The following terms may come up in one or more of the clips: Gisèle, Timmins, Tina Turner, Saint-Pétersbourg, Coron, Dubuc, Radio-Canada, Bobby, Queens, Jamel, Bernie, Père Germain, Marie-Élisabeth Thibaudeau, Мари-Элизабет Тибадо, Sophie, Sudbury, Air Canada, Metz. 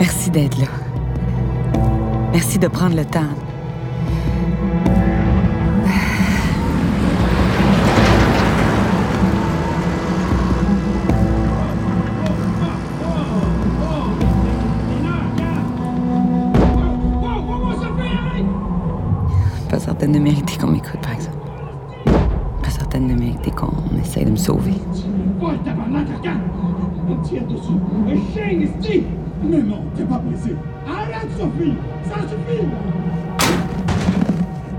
Merci d'être là. Merci de prendre le temps. Pas certaine de mériter qu'on m'écoute, par exemple. Pas certaine de mériter qu'on essaye de me sauver. Mais non, t'es pas pressé. Arrête, Sophie! Ça suffit!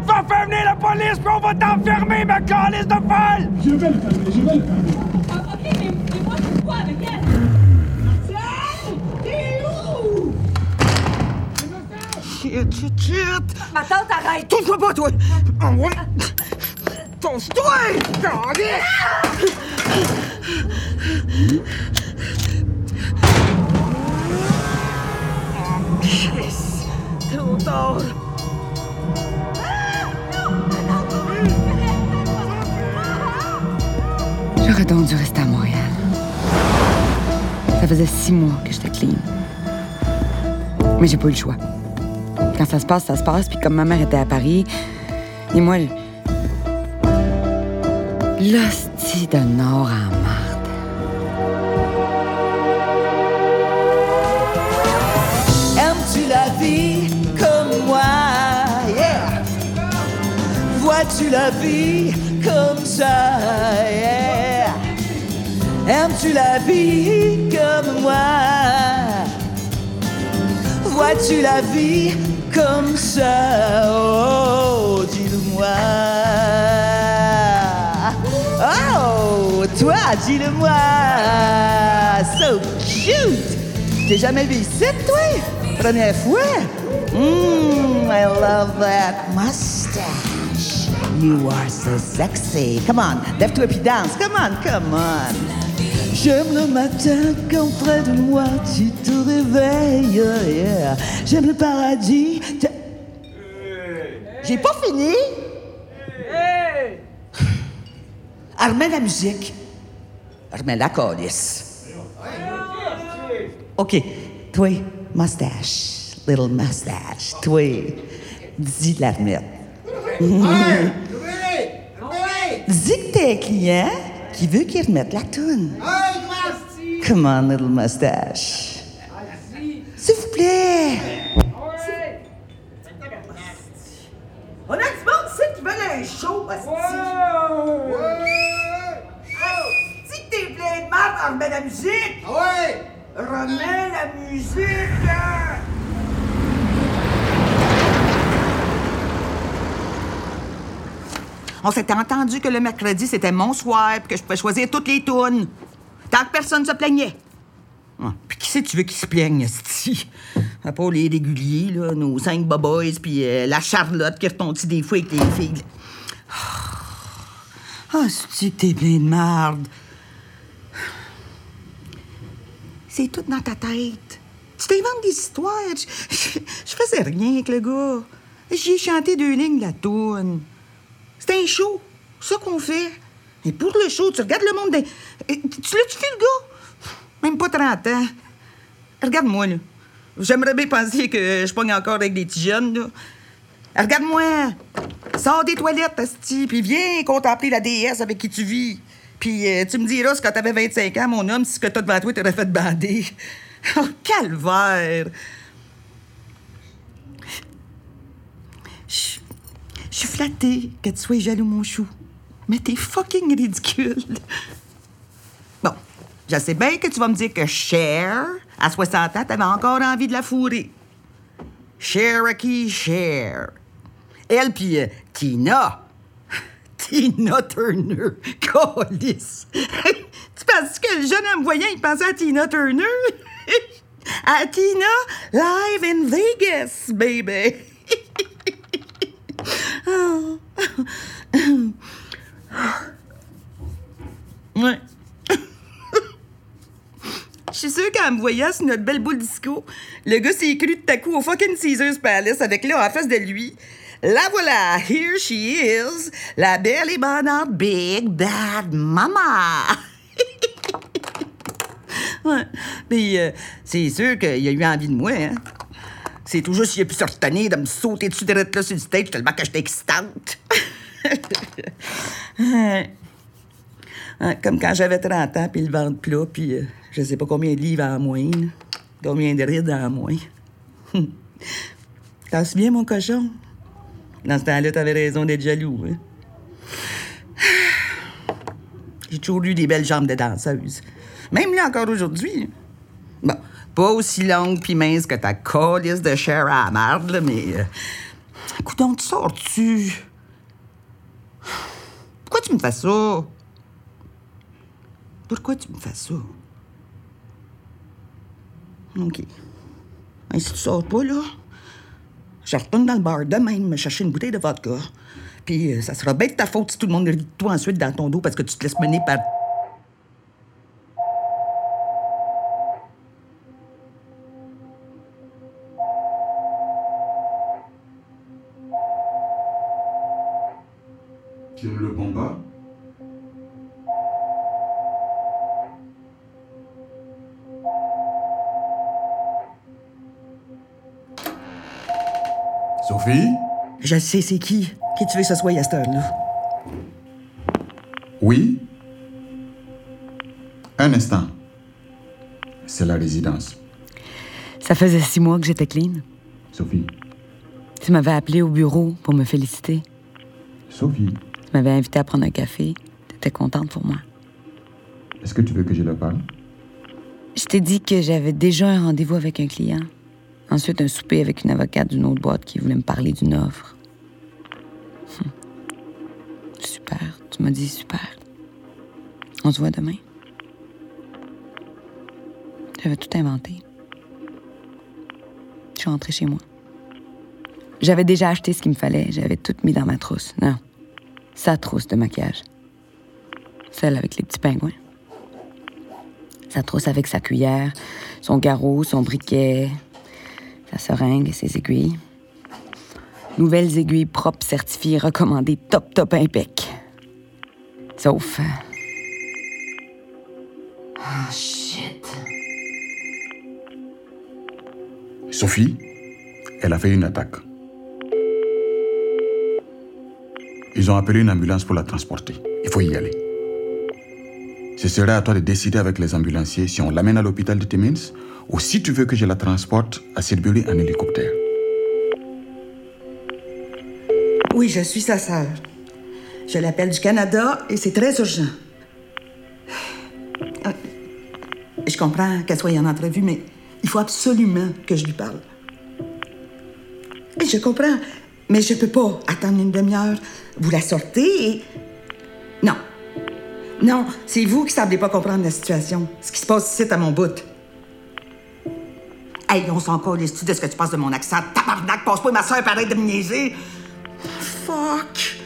Va faire venir la police, puis on va t'enfermer, ma calisse de folle! Je vais le fermer. Ah, OK, mais moi, je fais quoi avec elle? Martial! T'es où? Shit! Ma tante, arrête! Touche-toi pas, toi! Touche-toi! Calisse! Yes! Trop tard! J'aurais donc dû rester à Montréal. Ça faisait 6 mois que j'étais clean. Mais j'ai pas eu le choix. Quand ça se passe, puis comme ma mère était à Paris, et moi, l'hostie de Nord en marre. Vois-tu la vie comme ça, yeah. Aimes-tu la vie comme moi? Vois-tu la vie comme ça, oh, dis-le-moi. Oh, toi, dis-le-moi. So cute. T'es jamais vu ici, toi? Première fois? I love that mustache. You are so sexy. Come on, lève-toi puis danse. Come on. J'aime le matin quand près de moi tu te réveilles. Yeah. J'aime le paradis. J'ai pas fini. Remets la musique. Remets la calice. OK. Toi, mustache. Little mustache. Toi, dis la remettre. Dis que t'es un client qui veut qu'il remette la toune. Come on, little mustache. S'il vous plaît. On a du monde ici qui veut un show, asti. Dis que t'es plein de marde, remets la musique. Remets la musique, là. On s'était entendu que le mercredi, c'était mon soir, puis que je pouvais choisir toutes les tounes. Tant que personne se plaignait. Ah, puis qui c'est que tu veux qui se plaigne, c'ti? À part les réguliers, là, nos 5 boboys, puis la Charlotte qui retentit des fois avec les filles. Ah, c'ti que t'es plein de marde. C'est tout dans ta tête. Tu t'inventes des histoires. Je faisais rien avec le gars. J'ai chanté 2 lignes de la toune. C'est un show, ça qu'on fait. Et pour le show, tu regardes le monde d'un... Tu l'as tué, le gars? Même pas 30 ans. Regarde-moi, là. J'aimerais bien penser que je pogne encore avec des petits jeunes, là. Regarde-moi. Sors des toilettes, asti, puis viens contempler la déesse avec qui tu vis. Puis tu me diras, quand t'avais 25 ans, mon homme, si ce que t'as devant toi t'aurais fait bander. Oh, calvaire! Je suis flattée que tu sois jaloux, mon chou. Mais t'es fucking ridicule. Bon, je sais bien que tu vas me dire que Cher, à 60 ans, t'avais encore envie de la fourrer. Cherokee Cher. Elle pis Tina. Tina Turner. Colisse. Tu penses que le jeune homme voyant, il pensait à Tina Turner? À Tina, live in Vegas, baby. Oh. Ouais. Je suis sûre qu'en me voyant sur notre belle boule disco, le gars s'est cru de ta coup au fucking Caesars Palace avec là en face de lui. La voilà, here she is, la belle et bonne Big Bad Mama. Ouais. Puis c'est sûr qu'il a eu envie de moi, hein. C'est tout juste qu'il a pu se retenir de me sauter dessus direct là sur le stage tellement que j'étais excitante. Comme quand j'avais 30 ans, puis le ventre plat, puis je sais pas combien de livres en moins, là. Combien de rides en moins. T'en souviens, mon cochon? Dans ce temps-là, t'avais raison d'être jaloux, hein? J'ai toujours eu des belles jambes de danseuse. Même là, encore aujourd'hui. Bon, pas aussi longue pis mince que ta colisse de chair à la marde, là, mais... Coudon, tu sors-tu? Pourquoi tu me fais ça? Pourquoi tu me fais ça? OK. Ben, si tu sors pas, là, je retourne dans le bar de même me chercher une bouteille de vodka. Puis ça sera bête ta faute si tout le monde rit de toi ensuite dans ton dos parce que tu te laisses mener par... Qui est le combat? Sophie? Je sais c'est qui. Qui tu veux que ce soit à cette heure-là? Oui? Un instant. C'est la résidence. Ça faisait 6 mois que j'étais clean. Sophie. Tu m'avais appelée au bureau pour me féliciter. Sophie. Tu m'avais invitée à prendre un café. T'étais contente pour moi. Est-ce que tu veux que je leur parle? Je t'ai dit que j'avais déjà un rendez-vous avec un client. Ensuite, un souper avec une avocate d'une autre boîte qui voulait me parler d'une offre. Super. Tu m'as dit super. On se voit demain. J'avais tout inventé. Je suis rentrée chez moi. J'avais déjà acheté ce qu'il me fallait. J'avais tout mis dans ma trousse. Non. Sa trousse de maquillage. Celle avec les petits pingouins. Sa trousse avec sa cuillère, son garrot, son briquet, sa seringue et ses aiguilles. Nouvelles aiguilles propres, certifiées, recommandées, top, impec. Sauf... Oh, shit. Sophie, elle a fait une attaque. Ils ont appelé une ambulance pour la transporter. Il faut y aller. Ce sera à toi de décider avec les ambulanciers si on l'amène à l'hôpital de Timmins ou si tu veux que je la transporte à Sudbury en hélicoptère. Oui, je suis sa sœur. Je l'appelle du Canada et c'est très urgent. Je comprends qu'elle soit en entrevue, mais il faut absolument que je lui parle. Je comprends, mais je peux pas attendre une demi-heure. Vous la sortez et... Non. Non, c'est vous qui semblez pas comprendre la situation. Ce qui se passe ici, à mon bout. Hey, on s'en colle, est-ce que tu penses de mon accent? Tabarnak, passe pas ma sœur, pareil de me niaiser. Fuck!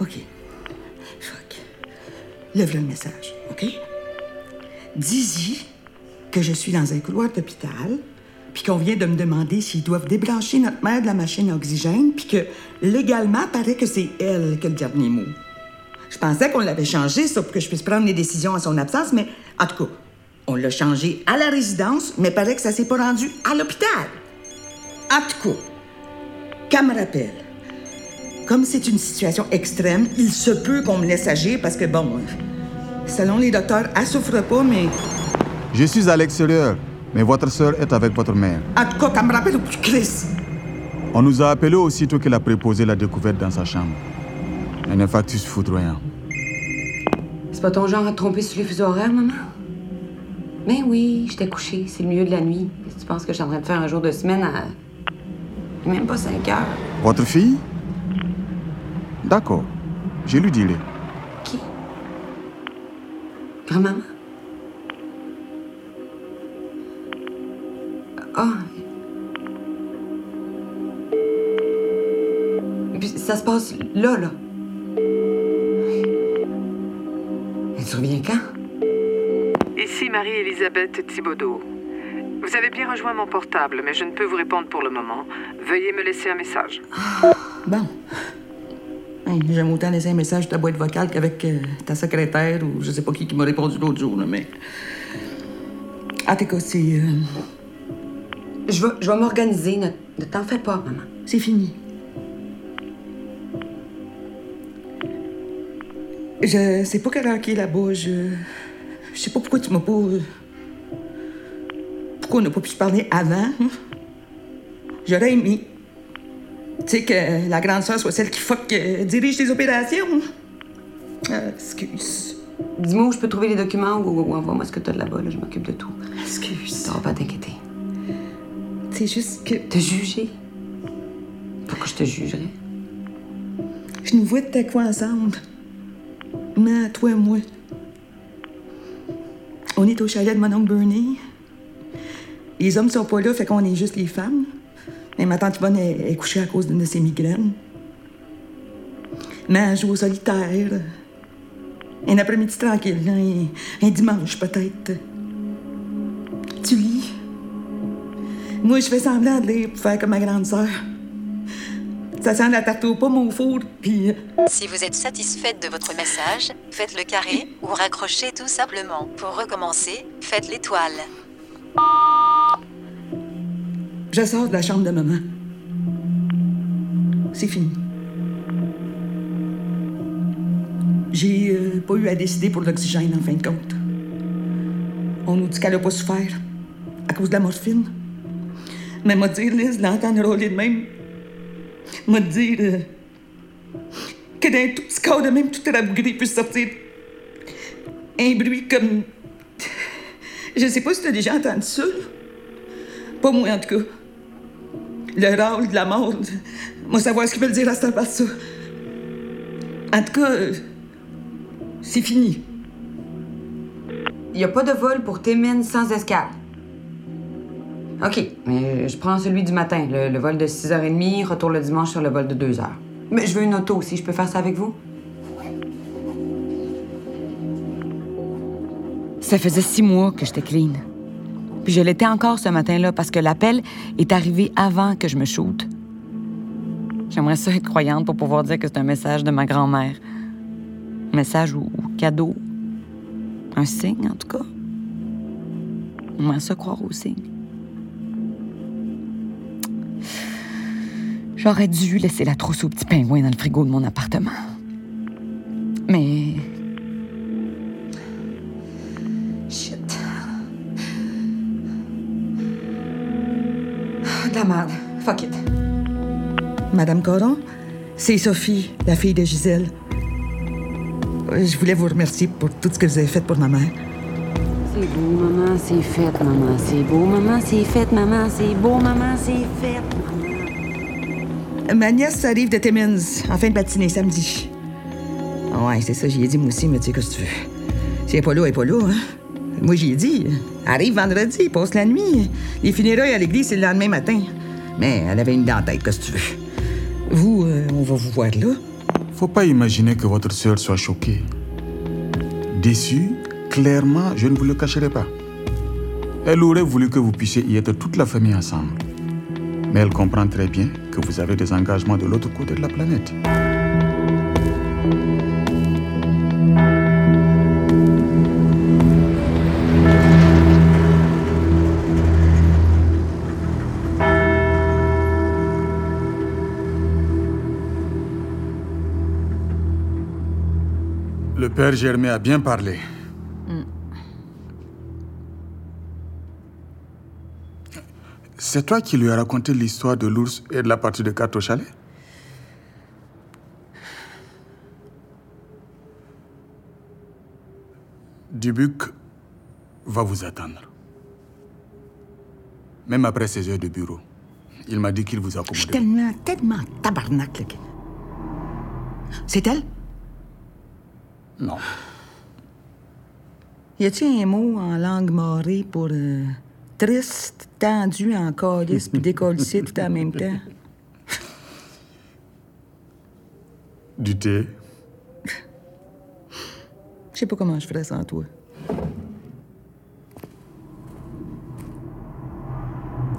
OK. Fuck. Lève-le le message, OK? Dis-y que je suis dans un couloir d'hôpital puis qu'on vient de me demander s'ils doivent débrancher notre mère de la machine à oxygène puis que, légalement, paraît que c'est elle qui a le dernier mot. Je pensais qu'on l'avait changé, ça, pour que je puisse prendre les décisions en son absence, mais, en tout cas, on l'a changé à la résidence, mais paraît que ça s'est pas rendu à l'hôpital. En tout cas, qu'elle me rappelle, comme c'est une situation extrême, il se peut qu'on me laisse agir parce que, bon, selon les docteurs, elle souffre pas, mais... Je suis à l'extérieur, mais votre sœur est avec votre mère. En tout cas, qu'elle me rappelle au plus Christ. On nous a appelés aussitôt qu'elle a préposé la découverte dans sa chambre. Un infarctus foudroyant. C'est pas ton genre à te tromper sur les fuseaux horaires, maman? Ben oui, j'étais couchée, c'est le milieu de la nuit. Qu'est-ce que tu penses que je suis en train de faire un jour de semaine à... Même pas 5 heures. Votre fille? D'accord. Je lui dirai. Qui? Grand-maman? Ah. Oh. Puis ça se passe là. Elle survient quand? Ici Marie-Élisabeth Thibaudeau. Vous avez bien rejoint mon portable, mais je ne peux vous répondre pour le moment. Veuillez me laisser un message. Bon. J'aime autant laisser un message de ta boîte vocale qu'avec ta secrétaire ou je sais pas qui m'a répondu l'autre jour, là, mais... En tout cas, c'est... Je vais m'organiser. Ne t'en fais pas, maman. C'est fini. Je sais pas quelle heure qui est là-bas. Je sais pas pourquoi tu m'as pas... Pourquoi on n'a pas pu se parler avant, hein? J'aurais aimé. Tu sais, que la grande sœur soit celle qui dirige tes opérations. Excuse. Dis-moi où je peux trouver les documents ou envoie-moi ce que t'as de là-bas, là, je m'occupe de tout. Excuse. T'auras pas à t'inquiéter. C'est juste que... Te juger? Pourquoi je te jugerais? Je nous vois de ta quoi ensemble. Non, toi et moi. On est au chalet de mon oncle Bernie. Les hommes sont pas là, fait qu'on est juste les femmes. Mais ma tante Yvonne est couchée à cause d'une de ses migraines. Mais elle joue au solitaire. Un après-midi tranquille, un dimanche peut-être. Tu lis. Moi, je fais semblant de lire pour faire comme ma grande sœur. Ça sent la tarte aux pommes au four, puis... Si vous êtes satisfaite de votre message, faites le carré ou raccrochez tout simplement. Pour recommencer, faites l'étoile. Je sors de la chambre de maman. C'est fini. J'ai pas eu à décider pour l'oxygène, en fin de compte. On nous dit qu'elle a pas souffert à cause de la morphine. Mais m'a dit, Liz, l'entendre rôler de même, m'a dit que d'un tout petit corps de même, tout rabougré puisse sortir un bruit comme... Je sais pas si t'as déjà entendu ça, là. Pas moi, en tout cas. Le râle de la mort. Moi, savoir ce qu'ils veulent dire à ce temps-là, ça. En tout cas, c'est fini. Il n'y a pas de vol pour Timmins sans escale. OK, mais je prends celui du matin, le vol de 6h30, retour le dimanche sur le vol de 2h. Mais je veux une auto aussi, je peux faire ça avec vous? Ça faisait 6 mois que j'étais clean. Puis je l'étais encore ce matin-là parce que l'appel est arrivé avant que je me shoote. J'aimerais ça être croyante pour pouvoir dire que c'est un message de ma grand-mère. Un message ou cadeau. Un signe, en tout cas. J'aimerais ça croire au signe. J'aurais dû laisser la trousse aux petits pingouins dans le frigo de mon appartement. Mais... de la merde. Fuck it. Madame Coron, c'est Sophie, la fille de Gisèle. Je voulais vous remercier pour tout ce que vous avez fait pour ma mère. C'est beau, maman, c'est fait, maman. C'est beau, maman, c'est fait, maman. C'est beau, maman, c'est fait, maman. Ma nièce arrive de Timmins, en fin de matinée, samedi. Ouais, c'est ça, j'y ai dit, moi aussi, mais tu sais, qu'est-ce que tu veux. Si elle n'est pas là, elle n'est pas là, hein? Moi, j'y ai dit. Arrive vendredi, passe la nuit. Les funérailles à l'église, c'est le lendemain matin. Mais elle avait une dent en tête, qu'est-ce que tu veux. Vous, on va vous voir là. Faut pas imaginer que votre sœur soit choquée. Déçue, clairement, je ne vous le cacherai pas. Elle aurait voulu que vous puissiez y être toute la famille ensemble. Mais elle comprend très bien que vous avez des engagements de l'autre côté de la planète. Le père Germain a bien parlé. C'est toi qui lui as raconté l'histoire de l'ours et de la partie de cartes au chalet? Dubuc va vous attendre. Même après ses heures de bureau, il m'a dit qu'il vous a accommodé. Je suis tellement tabarnak, le gars. C'est elle? Non. Y a-t-il un mot en langue marée pour triste, tendu, en calice puis décollissé tout en même temps? Du thé? Je sais pas comment je ferais sans toi.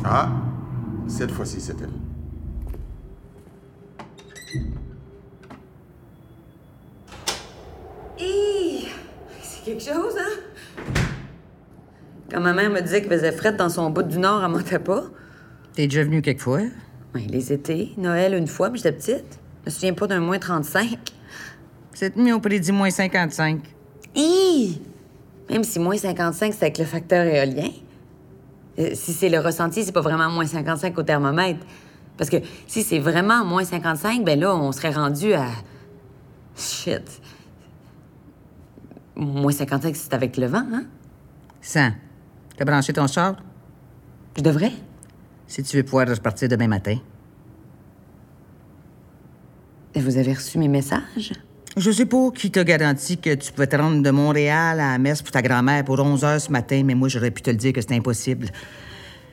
Ah, cette fois-ci, c'est elle. quelque chose, hein? Quand ma mère me disait qu'il faisait fret dans son bout du Nord, elle mentait pas. T'es déjà venue quelques fois? Oui, les étés. Noël, une fois, puis j'étais petite. Je me souviens pas d'un -35. Cette nuit, on prédit -55. Hi! Même si -55, c'est avec le facteur éolien. Si c'est le ressenti, c'est pas vraiment -55 au thermomètre. Parce que si c'est vraiment -55, ben là, on serait rendu à... Shit. -55, c'est avec le vent, hein? 100. T'as branché ton char? Je devrais. Si tu veux pouvoir repartir demain matin. Et vous avez reçu mes messages? Je sais pas qui t'a garanti que tu pouvais te rendre de Montréal à Metz pour ta grand-mère pour 11 h ce matin, mais moi, j'aurais pu te le dire que c'était impossible.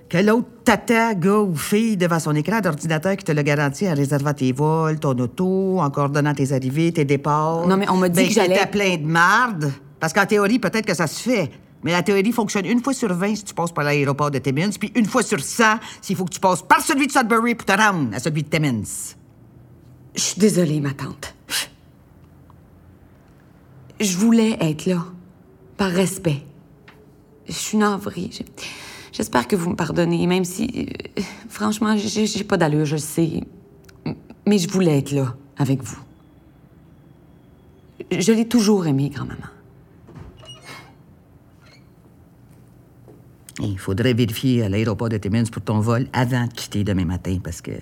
Que l'autre tata, gars ou fille devant son écran d'ordinateur qui te l'a garanti en réservant tes vols, ton auto, en coordonnant tes arrivées, tes départs... Non, mais on m'a dit que j'allais... plein de marde, parce qu'en théorie, peut-être que ça se fait, mais la théorie fonctionne une fois sur 20 si tu passes par l'aéroport de Timmins, puis une fois sur 100 s'il faut que tu passes par celui de Sudbury pour te rendre à celui de Timmins. Je suis désolée, ma tante. Je voulais être là, par respect. Je suis navrée, j'espère que vous me pardonnez, même si... franchement, j'ai pas d'allure, je le sais. Mais je voulais être là, avec vous. Je l'ai toujours aimée, grand-maman. Il faudrait vérifier à l'aéroport de Timmins pour ton vol avant de quitter demain matin, parce que...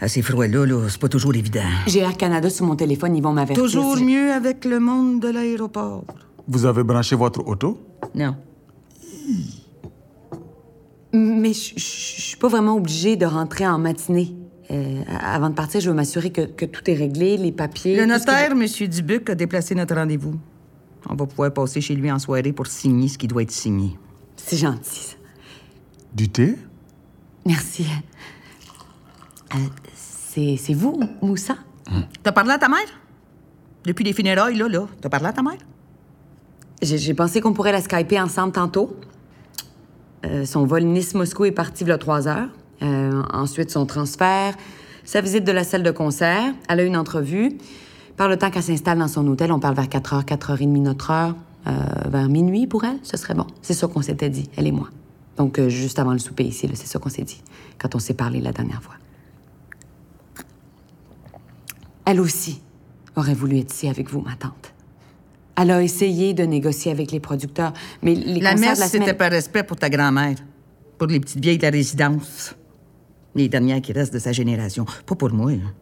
à ces froids-là, là, c'est pas toujours évident. J'ai Air Canada sur mon téléphone, ils vont m'avertir. Toujours mieux avec le monde de l'aéroport. Vous avez branché votre auto? Non. Mais je suis pas vraiment obligée de rentrer en matinée. Avant de partir, je veux m'assurer que tout est réglé, les papiers... Le notaire, M. Dubuc, a déplacé notre rendez-vous. On va pouvoir passer chez lui en soirée pour signer ce qui doit être signé. C'est gentil, ça. Du thé? Merci. C'est vous, Moussa? T'as parlé à ta mère? Depuis les funérailles, là, t'as parlé à ta mère? J'ai pensé qu'on pourrait la skyper ensemble tantôt. Son vol Nice-Moscou est parti v'là 3 heures. Ensuite, son transfert, sa visite de la salle de concert. Elle a une entrevue. Par le temps qu'elle s'installe dans son hôtel, on parle vers 4h, 4h30 notre heure. Vers minuit pour elle, ce serait bon. C'est ça qu'on s'était dit, elle et moi. Donc, juste avant le souper ici, là, c'est ça qu'on s'est dit quand on s'est parlé la dernière fois. Elle aussi aurait voulu être ici avec vous, ma tante. Elle a essayé de négocier avec les producteurs, mais les concerts de la semaine... La messe, c'était par respect pour ta grand-mère, pour les petites vieilles de la résidence, les dernières qui restent de sa génération. Pas pour moi, hein.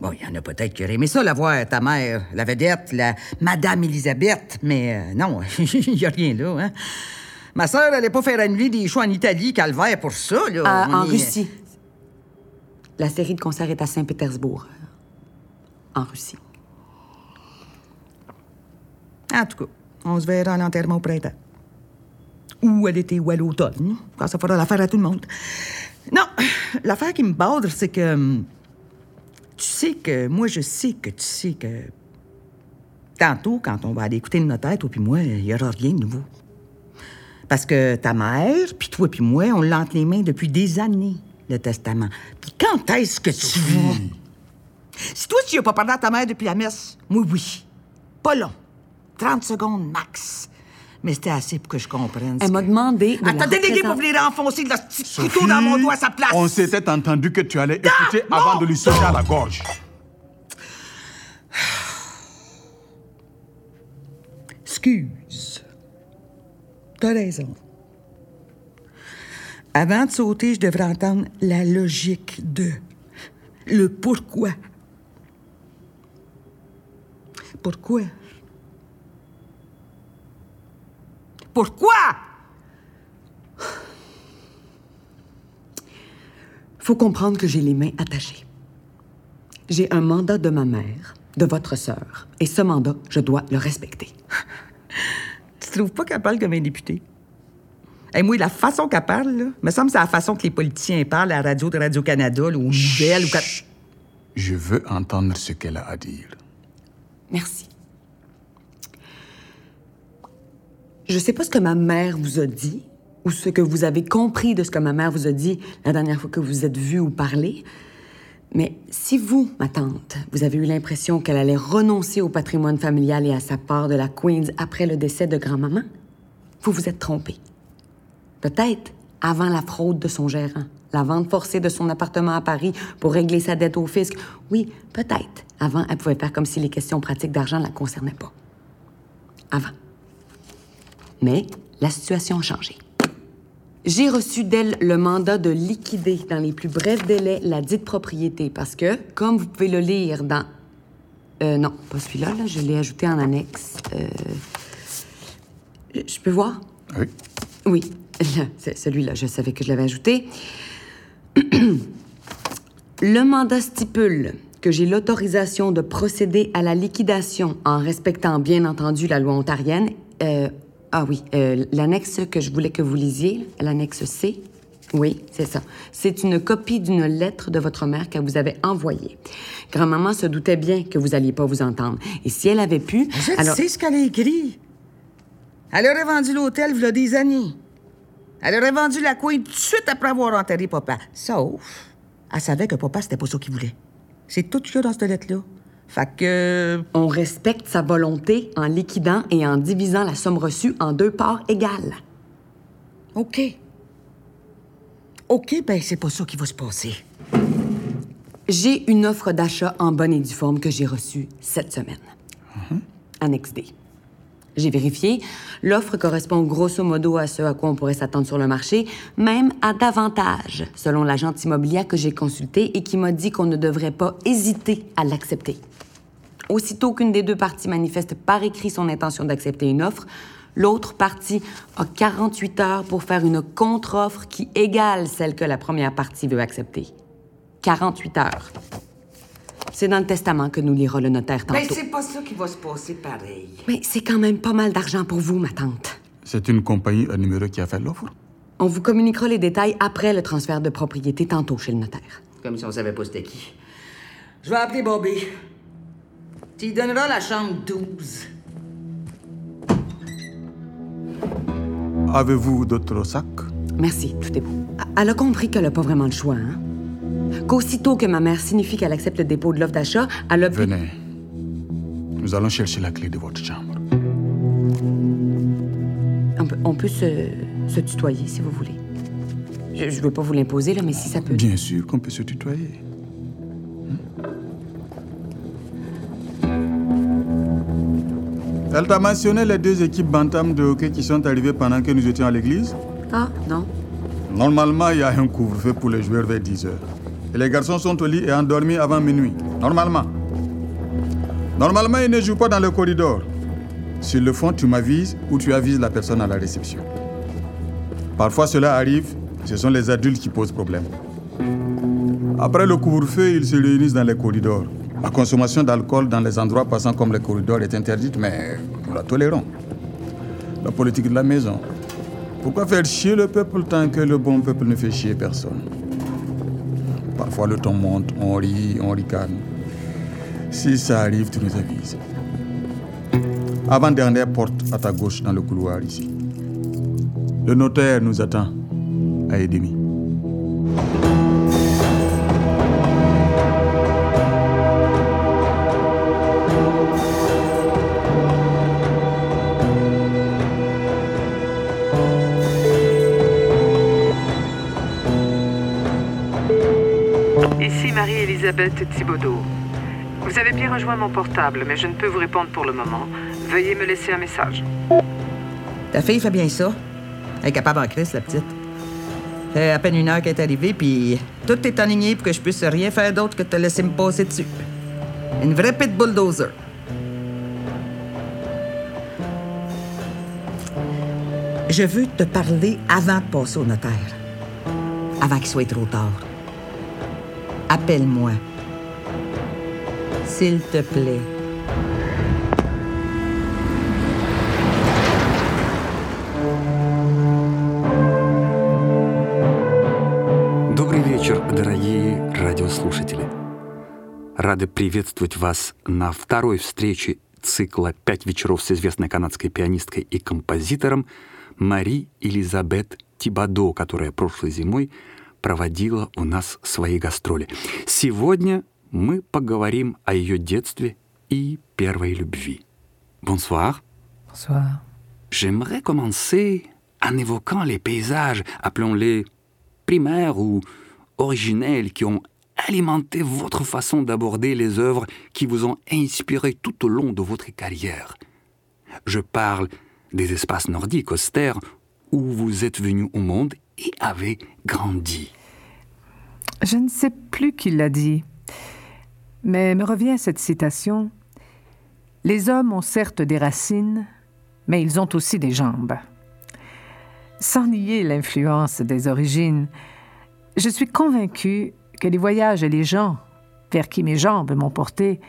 Bon, il y en a peut-être qui auraient aimé ça, la voir, ta mère, la vedette, la Madame-Élisabeth, mais non, il n'y a rien là, hein. Ma sœur n'allait pas faire annuler des shows en Italie, calvaire pour ça, là. En Russie. La série de concerts est à Saint-Pétersbourg. En Russie. En tout cas, on se verra à l'enterrement au printemps. Ou à l'été ou à l'automne, quand ça fera l'affaire à tout le monde. Non, l'affaire qui me borde, c'est que... Tu sais que... Moi, je sais que tu sais que... Tantôt, quand on va aller écouter le notaire, toi puis moi, il n'y aura rien de nouveau. Parce que ta mère, puis toi puis moi, on l'a entre les mains depuis des années, le testament. Puis quand est-ce que tu vas... Si toi, tu n'as pas parlé à ta mère depuis la messe, moi, oui. Pas long. 30 secondes max. Mais c'était assez pour que je comprenne. Elle m'a demandé... Elle t'a délégué pour venir enfoncer le petit couteau dans mon doigt à sa place. On s'était entendu que tu allais écouter avant de lui sauter à la gorge. Excuse. T'as raison. Avant de sauter, je devrais entendre la logique de... Le pourquoi. Pourquoi? Pourquoi? Faut comprendre que j'ai les mains attachées. J'ai un mandat de ma mère, de votre sœur, et ce mandat, je dois le respecter. Tu trouves pas qu'elle parle comme un député? Hey, moi, la façon qu'elle parle, là, me semble que c'est la façon que les politiciens parlent à la radio de Radio-Canada, là, aux nouvelles... Je veux entendre ce qu'elle a à dire. Merci. Je sais pas ce que ma mère vous a dit ou ce que vous avez compris de ce que ma mère vous a dit la dernière fois que vous êtes vus ou parlé, Mais si vous, ma tante, vous avez eu l'impression qu'elle allait renoncer au patrimoine familial et à sa part de la Queens après le décès de grand-maman, vous vous êtes trompé. Peut-être avant la fraude de son gérant, la vente forcée de son appartement à Paris pour régler sa dette au fisc. Oui, peut-être avant, elle pouvait faire comme si les questions pratiques d'argent ne la concernaient pas. Avant. Mais la situation a changé. J'ai reçu d'elle le mandat de liquider dans les plus brefs délais la dite propriété parce que, comme vous pouvez le lire dans... non, pas celui-là, là, je l'ai ajouté en annexe. Je peux voir? Oui. Oui, c'est celui-là, je savais que je l'avais ajouté. Le mandat stipule que j'ai l'autorisation de procéder à la liquidation en respectant, bien entendu, la loi ontarienne. L'annexe que je voulais que vous lisiez, l'annexe C. Oui, c'est ça. C'est une copie d'une lettre de votre mère qu'elle vous avait envoyée. Grand-maman se doutait bien que vous n'alliez pas vous entendre. Et si elle avait pu... Je sais ce qu'elle a écrit. Elle aurait vendu l'hôtel il y a des années. Elle aurait vendu la couille tout de suite après avoir enterré papa. Sauf, elle savait que papa, c'était pas ça qu'il voulait. C'est tout ce qu'il y a dans cette lettre-là. Fait que... On respecte sa volonté en liquidant et en divisant la somme reçue en deux parts égales. OK. OK, ben c'est pas ça qui va se passer. J'ai une offre d'achat en bonne et due forme que j'ai reçue cette semaine. Annexe D. J'ai vérifié. L'offre correspond grosso modo à ce à quoi on pourrait s'attendre sur le marché, même à davantage, selon l'agente immobilière que j'ai consultée et qui m'a dit qu'on ne devrait pas hésiter à l'accepter. Aussitôt qu'une des deux parties manifeste par écrit son intention d'accepter une offre, l'autre partie a 48 heures pour faire une contre-offre qui égale celle que la première partie veut accepter. 48 heures. C'est dans le testament que nous lira le notaire tantôt. Mais c'est pas ça qui va se passer pareil. Mais c'est quand même pas mal d'argent pour vous, ma tante. C'est une compagnie à numéro qui a fait l'offre? On vous communiquera les détails après le transfert de propriété tantôt chez le notaire. Comme si on savait pas c'était qui. Je vais appeler Bobby. Tu lui donneras la chambre 12. Avez-vous d'autres sacs? Merci, tout est bon. Elle a compris qu'elle n'a pas vraiment le choix, hein? Qu'aussitôt que ma mère signifie qu'elle accepte le dépôt de l'offre d'achat, elle a... Venez. Nous allons chercher la clé de votre chambre. On peut se tutoyer, si vous voulez. Je ne veux pas vous l'imposer, là, mais si ça peut... Bien sûr qu'on peut se tutoyer. Elle t'a mentionné les deux équipes bantam de hockey qui sont arrivées pendant que nous étions à l'église? Ah, non. Normalement, il y a un couvre-feu pour les joueurs vers 10 heures. Et les garçons sont au lit et endormis avant minuit. Normalement. Normalement, ils ne jouent pas dans le corridor. S'ils le font, tu m'avises ou tu avises la personne à la réception. Parfois, cela arrive. Ce sont les adultes qui posent problème. Après le couvre-feu, ils se réunissent dans les corridors. La consommation d'alcool dans les endroits passants comme les corridors est interdite, mais nous la tolérons. La politique de la maison. Pourquoi faire chier le peuple tant que le bon peuple ne fait chier personne? Parfois, le temps monte, on rit, on ricane. Si ça arrive, tu nous avises. Avant-dernière porte à ta gauche dans le couloir ici. Le notaire nous attend à 8h30. Ici Marie-Élisabeth Thibaudeau. Vous avez bien rejoint mon portable, mais je ne peux vous répondre pour le moment. Veuillez me laisser un message. Ta fille fait bien ça. Elle est capable en crise, la petite. Ça fait à peine 1 heure qu'elle est arrivée, puis tout est enligné pour que je puisse rien faire d'autre que te laisser me passer dessus. Une vraie pit bulldozer. Je veux te parler avant de passer au notaire. Avant qu'il soit trop tard. Appelle-moi. S'il te plaît. Добрый вечер, дорогие радиослушатели. Рады приветствовать вас на второй встрече цикла «Пять вечеров» с известной канадской пианисткой и композитором Мари-Элизабет Тибадо, которая прошлой зимой проводила у нас свои гастроли. Сегодня мы поговорим о ее детстве и первой любви. Bonsoir. Bonsoir. J'aimerais commencer en évoquant les paysages, appelons-les primaires ou originels, qui ont alimenté votre façon d'aborder les œuvres qui vous ont inspiré tout au long de votre carrière. Je parle des espaces nordiques, austères, où vous êtes venu au monde et avez grandi. Je ne sais plus qui l'a dit, mais me revient cette citation. « Les hommes ont certes des racines, mais ils ont aussi des jambes. » Sans nier l'influence des origines, je suis convaincue que les voyages et les gens vers qui mes jambes m'ont porté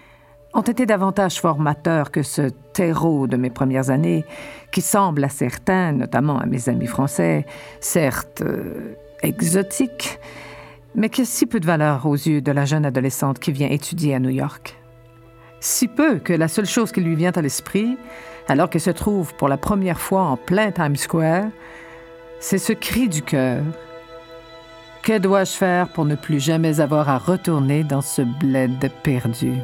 ont été davantage formateurs que ce terreau de mes premières années qui semble à certains, notamment à mes amis français, certes exotique, mais qui a si peu de valeur aux yeux de la jeune adolescente qui vient étudier à New York. Si peu que la seule chose qui lui vient à l'esprit, alors qu'elle se trouve pour la première fois en plein Times Square, c'est ce cri du cœur. Que dois-je faire pour ne plus jamais avoir à retourner dans ce bled perdu ?